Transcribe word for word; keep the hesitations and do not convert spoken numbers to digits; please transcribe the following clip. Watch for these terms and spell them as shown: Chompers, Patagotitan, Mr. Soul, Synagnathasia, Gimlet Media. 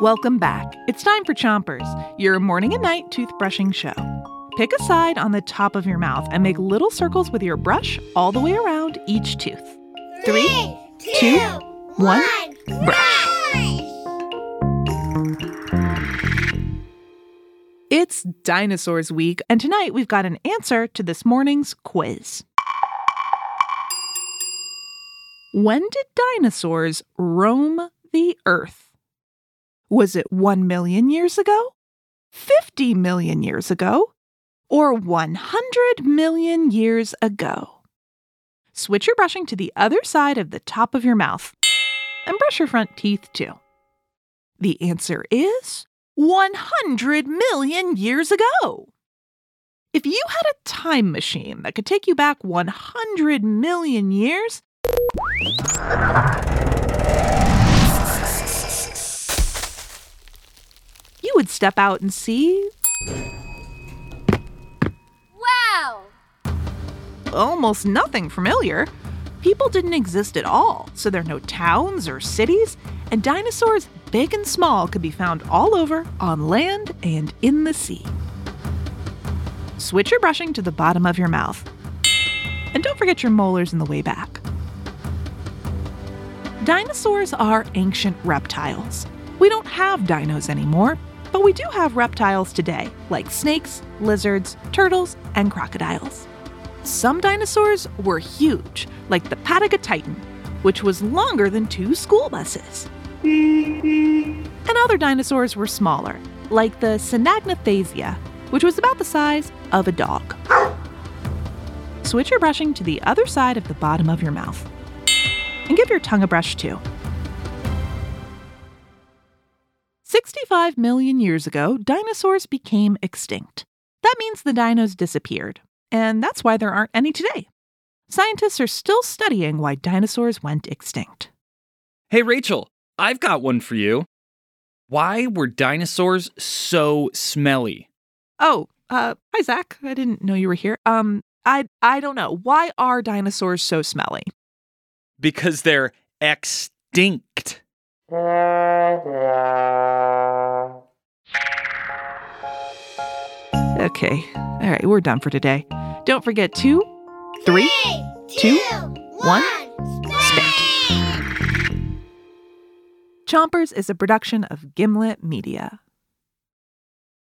Welcome back. It's time for Chompers, your morning and night toothbrushing show. Pick a side on the top of your mouth and make little circles with your brush all the way around each tooth. Three, Three two, one, one brush. It's Dinosaurs Week, and tonight we've got an answer to this morning's quiz. When did dinosaurs roam the Earth? Was it one million years ago, fifty million years ago, or one hundred million years ago? Switch your brushing to the other side of the top of your mouth and brush your front teeth too. The answer is one hundred million years ago. If you had a time machine that could take you back one hundred million years, you would step out and see... Wow! Almost nothing familiar. People didn't exist at all, so there are no towns or cities, and dinosaurs big and small could be found all over, on land and in the sea. Switch your brushing to the bottom of your mouth. And don't forget your molars in the way back. Dinosaurs are ancient reptiles. We don't have dinos anymore, but we do have reptiles today, like snakes, lizards, turtles, and crocodiles. Some dinosaurs were huge, like the Patagotitan, which was longer than two school buses. And other dinosaurs were smaller, like the Synagnathasia, which was about the size of a dog. Switch your brushing to the other side of the bottom of your mouth. And give your tongue a brush too. sixty-five million years ago, dinosaurs became extinct. That means the dinos disappeared, and that's why there aren't any today. Scientists are still studying why dinosaurs went extinct. Hey, Rachel. I've got one for you. Why were dinosaurs so smelly? Oh, uh, hi, Zach. I didn't know you were here. Um, I I don't know. Why are dinosaurs so smelly? Because they're extinct. Okay. All right, we're done for today. Don't forget two, three, three two, one, spit. Chompers is a production of Gimlet Media.